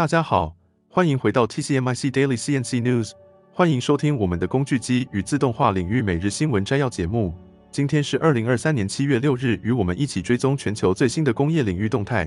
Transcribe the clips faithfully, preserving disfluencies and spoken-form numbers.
大家好，欢迎回到 T C M I C Daily C N C News， 欢迎收听我们的工具机与自动化领域每日新闻摘要节目。今天是二零二三年七月六日，与我们一起追踪全球最新的工业领域动态。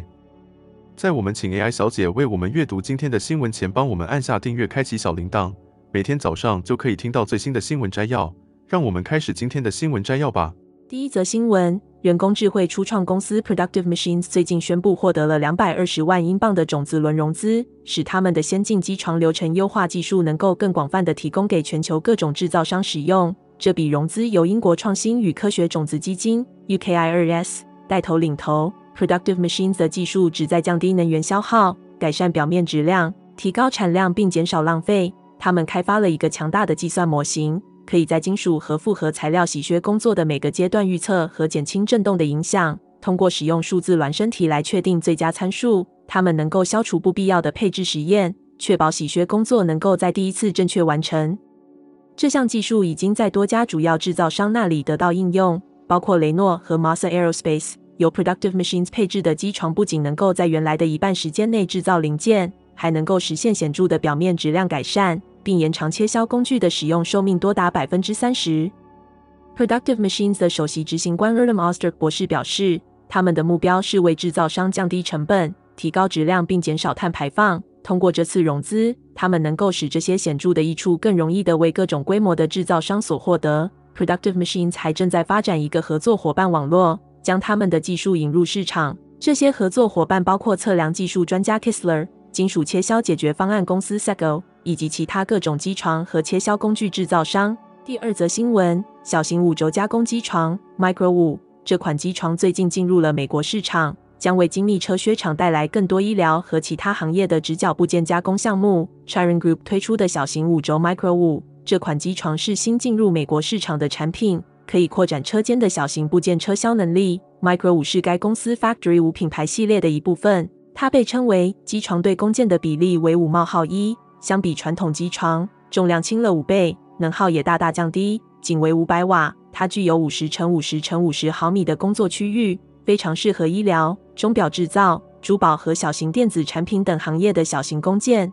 在我们请 A I 小姐为我们阅读今天的新闻前，帮我们按下订阅，开启小铃铛，每天早上就可以听到最新的新闻摘要。让我们开始今天的新闻摘要吧。第一则新闻，人工智慧初创公司 Productive Machines 最近宣布获得了两百二十万英镑的种子轮融资，使他们的先进机床流程优化技术能够更广泛地提供给全球各种制造商使用。这笔融资由英国创新与科学种子基金 U K I R S 带头领投。 Productive Machines 的技术旨在降低能源消耗，改善表面质量，提高产量并减少浪费。他们开发了一个强大的计算模型，可以在金属和复合材料洗削工作的每个阶段预测和减轻振动的影响。通过使用数字孪生体来确定最佳参数，他们能够消除不必要的配置实验，确保洗削工作能够在第一次正确完成。这项技术已经在多家主要制造商那里得到应用，包括雷诺和 M A S A Aerospace。 由 Productive Machines 配置的机床不仅能够在原来的一半时间内制造零件，还能够实现显著的表面质量改善，并延长切削工具的使用寿命多达 百分之三十。 Productive Machines 的首席执行官 Ralph Hopper 博士表示，他们的目标是为制造商降低成本，提高质量并减少碳排放。通过这次融资，他们能够使这些显著的益处更容易地为各种规模的制造商所获得。 Productive Machines 还正在发展一个合作伙伴网络，将他们的技术引入市场。这些合作伙伴包括测量技术专家 Kistler、 金属切削解决方案公司 S E G O，以及其他各种机床和切削工具制造商。第二则新闻，小型五轴加工机床 Micro 五， 这款机床最近进入了美国市场，将为精密车削厂带来更多医疗和其他行业的直角部件加工项目。 Chiron Group 推出的小型五轴 Micro 五， 这款机床是新进入美国市场的产品，可以扩展车间的小型部件车削能力。 Micro 五 是该公司 Factory 五 品牌系列的一部分，它被称为机床对工件的比例为五：一。相比传统机床，重量轻了五倍，能耗也大大降低，仅为五百瓦。它具有五十乘五十乘五十毫米的工作区域，非常适合医疗、钟表制造、珠宝和小型电子产品等行业的小型工件。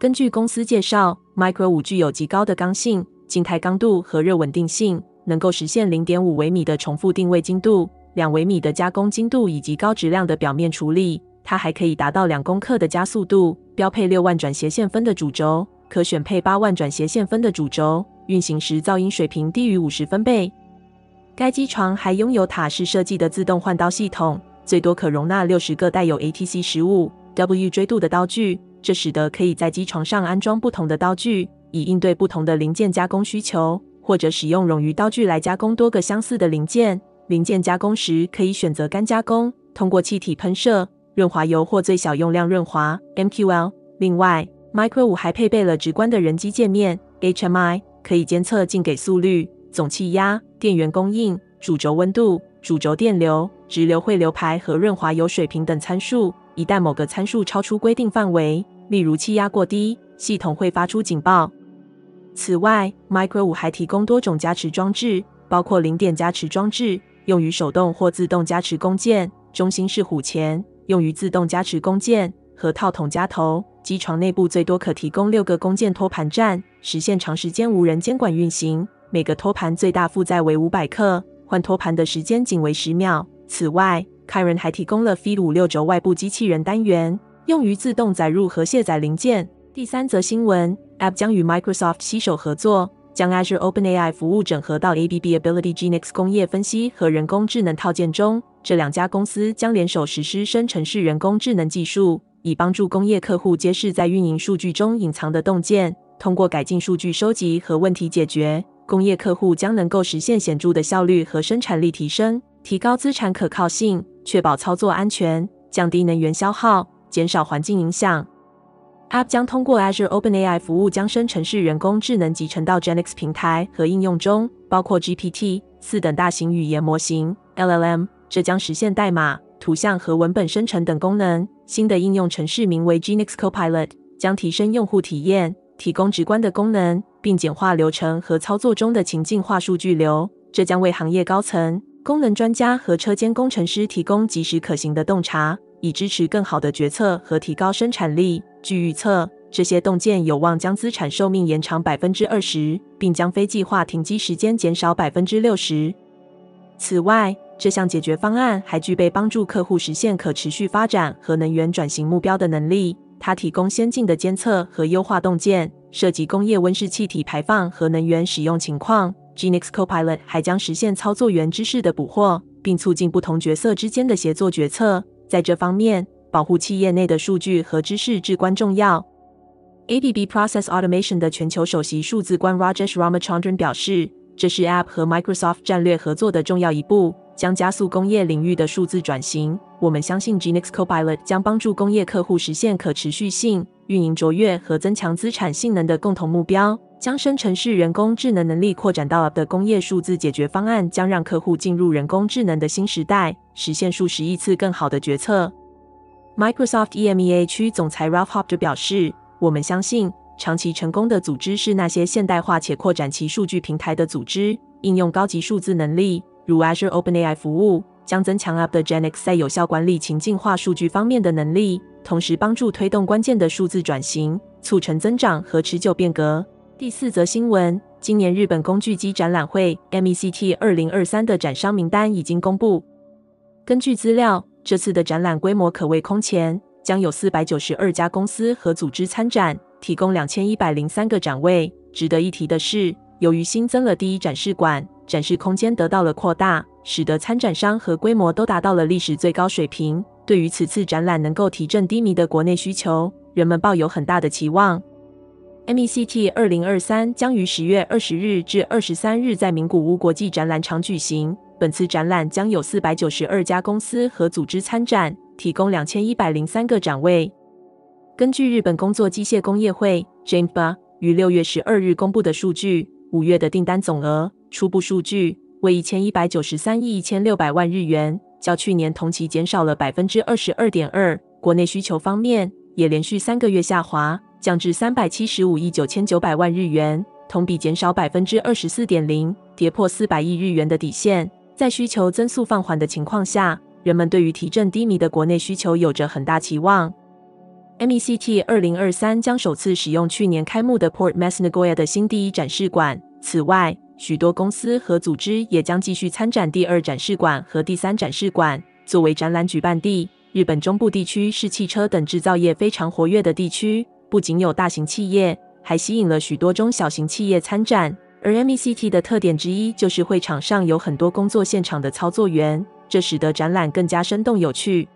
根据公司介绍， Micro 五 具有极高的刚性、静态刚度和热稳定性，能够实现 零点五微米的重复定位精度、两微米的加工精度以及高质量的表面处理。它还可以达到两公克的加速度，标配六万转斜线分的主轴，可选配八万转斜线分的主轴。运行时噪音水平低于五十分贝。该机床还拥有塔式设计的自动换刀系统，最多可容纳六十个带有 A T C 十五 W 锥度的刀具，这使得可以在机床上安装不同的刀具，以应对不同的零件加工需求，或者使用冗余刀具来加工多个相似的零件。零件加工时可以选择干加工，通过气体喷射、润滑油或最小用量润滑 M Q L。 另外， Micro 五 还配备了直观的人机界面 H M I， 可以监测进给速率、总气压、电源供应、主轴温度、主轴电流、直流汇流排和润滑油水平等参数。一旦某个参数超出规定范围，例如气压过低，系统会发出警报。此外， Micro 五 还提供多种加持装置，包括零点加持装置，用于手动或自动加持工件；中心式虎钳，用于自动加持工件和套筒夹头。机床内部最多可提供六个工件托盘站，实现长时间无人监管运行。每个托盘最大负载为五百克，换托盘的时间仅为十秒。此外 ，Chiron 还提供了 F I D 五六轴外部机器人单元，用于自动载入和卸载零件。第三则新闻 ，A B B 将与 Microsoft 携手合作，将 Azure OpenAI 服务整合到 A B B Ability Genix 工业分析和人工智能套件中。这两家公司将联手实施生成式人工智能技术，以帮助工业客户揭示在运营数据中隐藏的洞见。通过改进数据收集和问题解决，工业客户将能够实现显著的效率和生产力提升，提高资产可靠性，确保操作安全，降低能源消耗，减少环境影响。A B B 将通过 Azure OpenAI 服务将生成式人工智能集成到 Genix 平台和应用中，包括 G P T 四 等大型语言模型 L L M。这将实现代码、图像和文本生成等功能。新的应用程式名为 Genix Copilot， 将提升用户体验，提供直观的功能，并简化流程和操作中的情境化数据流。这将为行业高层、功能专家和车间工程师提供及时可行的洞察，以支持更好的决策和提高生产力。据预测，这些动舰有望将资产寿命延长 百分之二十， 并将非计划停机时间减少 百分之六十。 此外，这项解决方案还具备帮助客户实现可持续发展和能源转型目标的能力。它提供先进的监测和优化动舰，涉及工业温室气体排放和能源使用情况。Genix Copilot 还将实现操作员知识的捕获，并促进不同角色之间的协作决策。在这方面，保护企业内的数据和知识至关重要。A B B Process Automation 的全球首席数字官 Rajesh Ramachandran 表示，这是 App 和 Microsoft 战略合作的重要一步，将加速工业领域的数字转型。我们相信 Genix Copilot 将帮助工业客户实现可持续性、运营卓越和增强资产性能的共同目标。将生成式人工智能能力扩展到 App 的工业数字解决方案，将让客户进入人工智能的新时代，实现数十亿次更好的决策。Microsoft E M E A 区总裁 Ralph Hopper 表示，我们相信长期成功的组织是那些现代化且扩展其数据平台的组织，应用高级数字能力，如 Azure OpenAI 服务，将增强 App 的 Genix 在有效管理情境化数据方面的能力，同时帮助推动关键的数字转型，促成增长和持久变革。第四则新闻，今年日本工具机展览会 M E C T 二零二三的展商名单已经公布。根据资料，这次的展览规模可谓空前，将有四百九十二家公司和组织参展，提供两千一百零三个展位。值得一提的是，由于新增了第一展示馆，展示空间得到了扩大，使得参展商和规模都达到了历史最高水平。对于此次展览能够提振低迷的国内需求，人们抱有很大的期望。M E C T 二零二三将于十月二十日至二十三日在名古屋国际展览场举行。本次展览将有四百九十二家公司和组织参展，提供两千一百零三个展位。根据日本工作机械工业会 J I M B A 于六月十二日公布的数据，五月的订单总额初步数据为一千一百九十三亿一千六百万日元，较去年同期减少了 百分之二十二点二。 国内需求方面也连续三个月下滑，降至三百七十五亿九千九百万日元，同比减少 百分之二十四点零， 跌破四百亿日元的底线。在需求增速放缓的情况下，人们对于提振低迷的国内需求有着很大期望。M E C T 二零二三将首次使用去年开幕的 Port Masnegoya 的新第一展示馆。此外，许多公司和组织也将继续参展第二展示馆和第三展示馆。作为展览举办地，日本中部地区是汽车等制造业非常活跃的地区，不仅有大型企业，还吸引了许多中小型企业参展。而 M E C T 的特点之一就是会场上有很多工作现场的操作员，这使得展览更加生动有趣。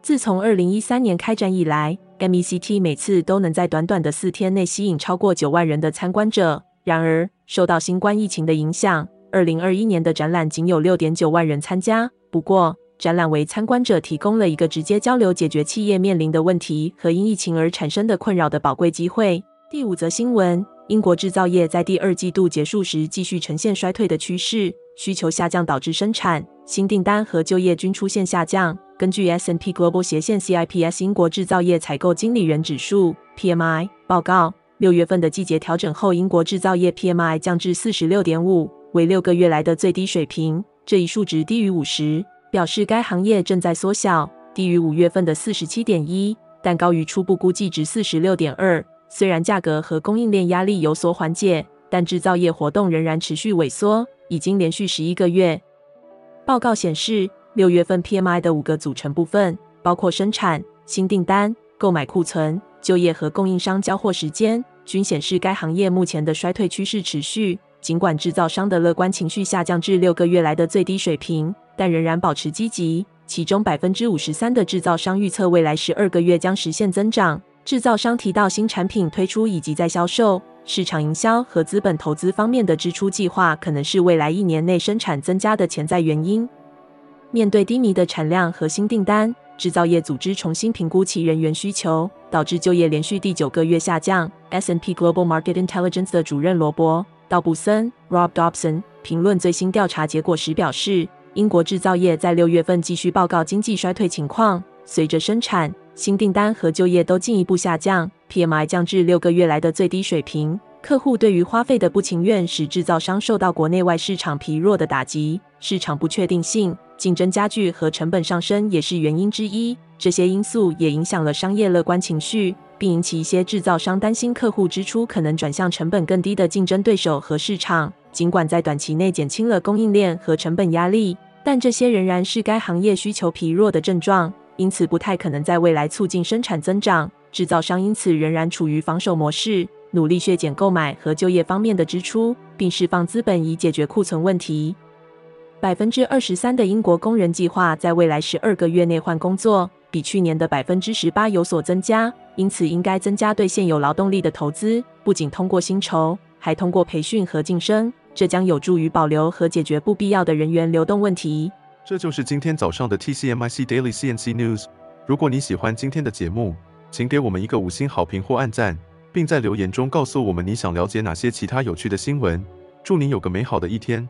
自从二零一三年开展以来， M E C T 每次都能在短短的四天内吸引超过九万人的参观者。然而，受到新冠疫情的影响，二零二一年的展览仅有 六点九万人参加。不过，展览为参观者提供了一个直接交流解决企业面临的问题和因疫情而产生的困扰的宝贵机会。第五则新闻，英国制造业在第二季度结束时继续呈现衰退的趋势，需求下降导致生产、新订单和就业均出现下降。根据 S and P Global 斜线 C I P S 英国制造业采购经理人指数 P M I 报告，六月份的季节调整后，英国制造业 P M I 降至 四十六点五， 为六个月来的最低水平。这一数值低于五十，表示该行业正在缩小，低于五月份的 四十七点一， 但高于初步估计值 四十六点二。 虽然价格和供应链压力有所缓解，但制造业活动仍然持续萎缩，已经连续十一个月。报告显示，六月份 P M I 的五个组成部分，包括生产、新订单、购买库存、就业和供应商交货时间，均显示该行业目前的衰退趋势持续。尽管制造商的乐观情绪下降至六个月来的最低水平，但仍然保持积极。其中 百分之五十三 的制造商预测未来十二个月将实现增长。制造商提到新产品推出以及在销售、市场营销和资本投资方面的支出计划可能是未来一年内生产增加的潜在原因。面对低迷的产量和新订单，制造业组织重新评估其人员需求，导致就业连续第九个月下降。 S and P Global Market Intelligence 的主任罗伯·道布森 Rob Dobson 评论最新调查结果时表示，英国制造业在六月份继续报告经济衰退情况，随着生产、新订单和就业都进一步下降， P M I 降至六个月来的最低水平。客户对于花费的不情愿使制造商受到国内外市场疲弱的打击。市场不确定性竞争加剧和成本上升也是原因之一。这些因素也影响了商业乐观情绪，并引起一些制造商担心客户支出可能转向成本更低的竞争对手和市场。尽管在短期内减轻了供应链和成本压力，但这些仍然是该行业需求疲弱的症状，因此不太可能在未来促进生产增长。制造商因此仍然处于防守模式，努力削减购买和就业方面的支出，并释放资本以解决库存问题。百分之二十三的英国工人计划在未来十二个月内换工作，比去年的百分之十八有所增加，因此应该增加对现有劳动力的投资，不仅通过薪酬，还通过培训和晋升，这将有助于保留和解决不必要的人员流动问题。这就是今天早上的 T C M I C Daily C N C News。如果你喜欢今天的节目，请给我们一个五星好评或按赞，并在留言中告诉我们你想了解哪些其他有趣的新闻。祝你有个美好的一天。